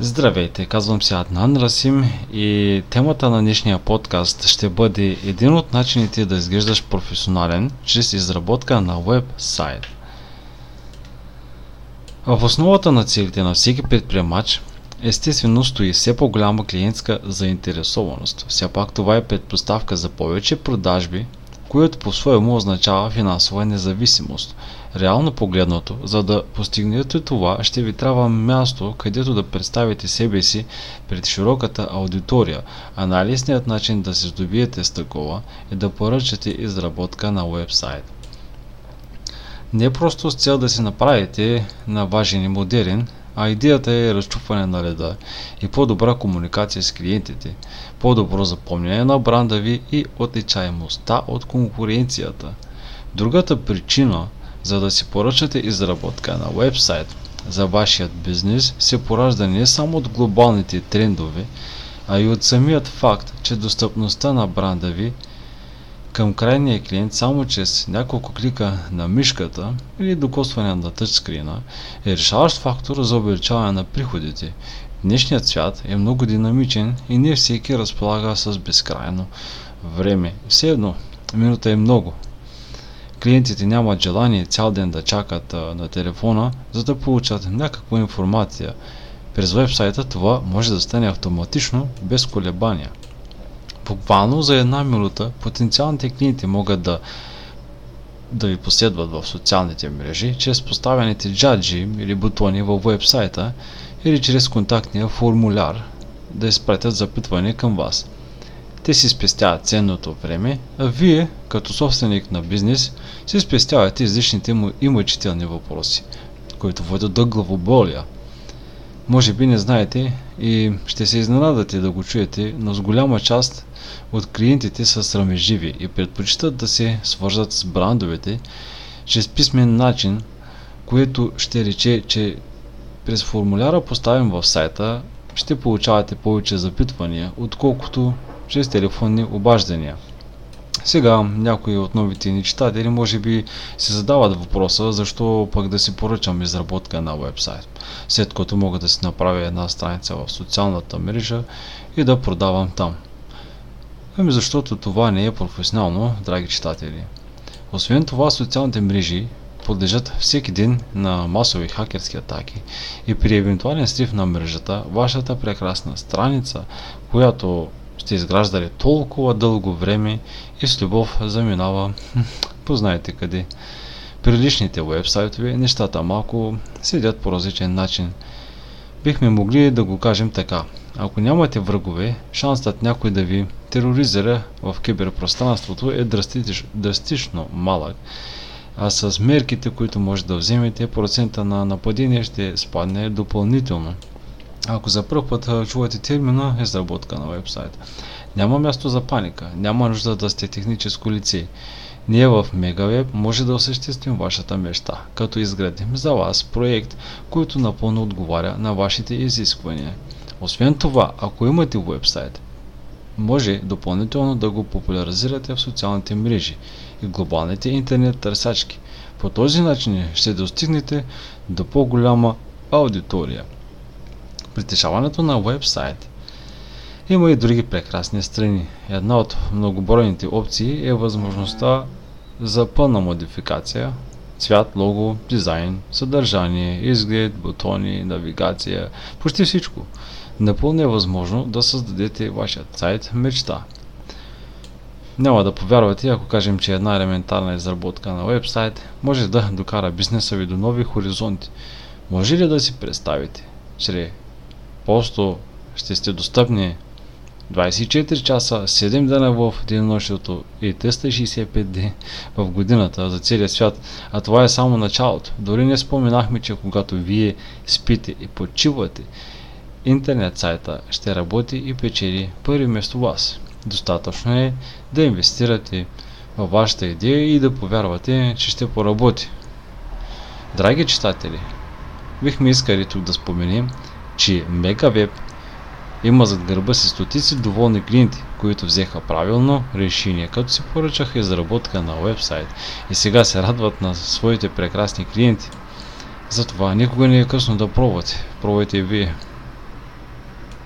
Здравейте, казвам се Аднан Расим и темата на днешния подкаст ще бъде един от начините да изглеждаш професионален чрез изработка на веб-сайт. В основата на целите на всеки предприемач естествено стои все по-голяма клиентска заинтересованост. Все пак това е предпоставка за повече продажби, което по-своему означава финансова независимост. Реално погледнато, за да постигнете това, ще ви трябва място, където да представите себе си пред широката аудитория, а най-лесният начин да се здобиете с такова е да поръчате изработка на уебсайт. Не просто с цел да се направите наважен и модерен, а идеята е разчупване на леда и по-добра комуникация с клиентите, по-добро запомняне на бранда ви и отличаемостта от конкуренцията. Другата причина, за да си поръчате изработка на уебсайт за вашият бизнес, се поражда не само от глобалните трендове, а и от самият факт, че достъпността на бранда ви към крайния клиент само чрез няколко клика на мишката или докосване на тъчскрина е решаващ фактор за увеличаване на приходите. Днешният свят е много динамичен и не всеки разполага с безкрайно време. Все едно, минута е много. Клиентите нямат желание цял ден да чакат на телефона, за да получат някаква информация. През вебсайта това може да стане автоматично, без колебания. Буквално за една минута потенциалните клиенти могат да ви последват в социалните мрежи, чрез поставяните джаджи или бутони във вебсайта или чрез контактния формуляр да изпратят запитване към вас. Те си спестяват ценното време, а вие, като собственик на бизнес, си спестявате излишните му и мъчителни въпроси, които водят до главоболия. Може би не знаете и ще се изненадате да го чуете, но с голяма част от клиентите са срамежливи и предпочитат да се свържат с брандовете чрез писмен начин, което ще рече, че през формуляра, поставен в сайта, ще получавате повече запитвания, отколкото чрез телефонни обаждания. Сега някои от новите ни читатели може би се задават въпроса защо пък да си поръчам изработка на уебсайт, след като мога да си направя една страница в социалната мрежа и да продавам там. Ами защото това не е професионално, драги читатели. Освен това, социалните мрежи подлежат всеки ден на масови хакерски атаки и при евентуален срив на мрежата, вашата прекрасна страница, която сте изграждали толкова дълго време и с любов заминава, познайте къде. При личните уебсайтове нещата малко седят по различен начин. Бихме могли да го кажем така. Ако нямате врагове, шансът някой да ви тероризира в киберпространството е драстично малък, а с мерките, които може да вземете, процента на нападение ще спадне допълнително. Ако за първ път чувате термина изработка на вебсайта, няма място за паника, няма нужда да сте техническо лице. Ние в MegaWeb може да осъществим вашата мечта, като изградим за вас проект, който напълно отговаря на вашите изисквания. Освен това, ако имате вебсайт, може допълнително да го популяризирате в социалните мрежи и глобалните интернет търсачки. По този начин ще достигнете до по-голяма аудитория. Притежаването на уебсайт има и други прекрасни страни. Една от многобройните опции е възможността за пълна модификация, цвят, лого, дизайн, съдържание, изглед, бутони, навигация, почти всичко. Напълно е възможно да създадете вашият сайт мечта. Няма да повярвате, ако кажем, че една елементарна изработка на уебсайт може да докара бизнеса ви до нови хоризонти. Може ли да си представите, че просто ще сте достъпни 24 часа, 7 дена в денонощието и 365 дни в годината за целия свят, а това е само началото. Дори не споменахме, че когато вие спите и почивате, интернет сайта ще работи и печели пари вместо вас. Достатъчно е да инвестирате във вашата идея и да повярвате, че ще поработи. Драги читатели, бихме искали тук да споменем, че MegaWeb има зад гърба си стотици доволни клиенти, които взеха правилно решение, като си поръчаха изработка на уебсайт и сега се радват на своите прекрасни клиенти. Затова никога не е късно да пробвате. Пробвайте и вие.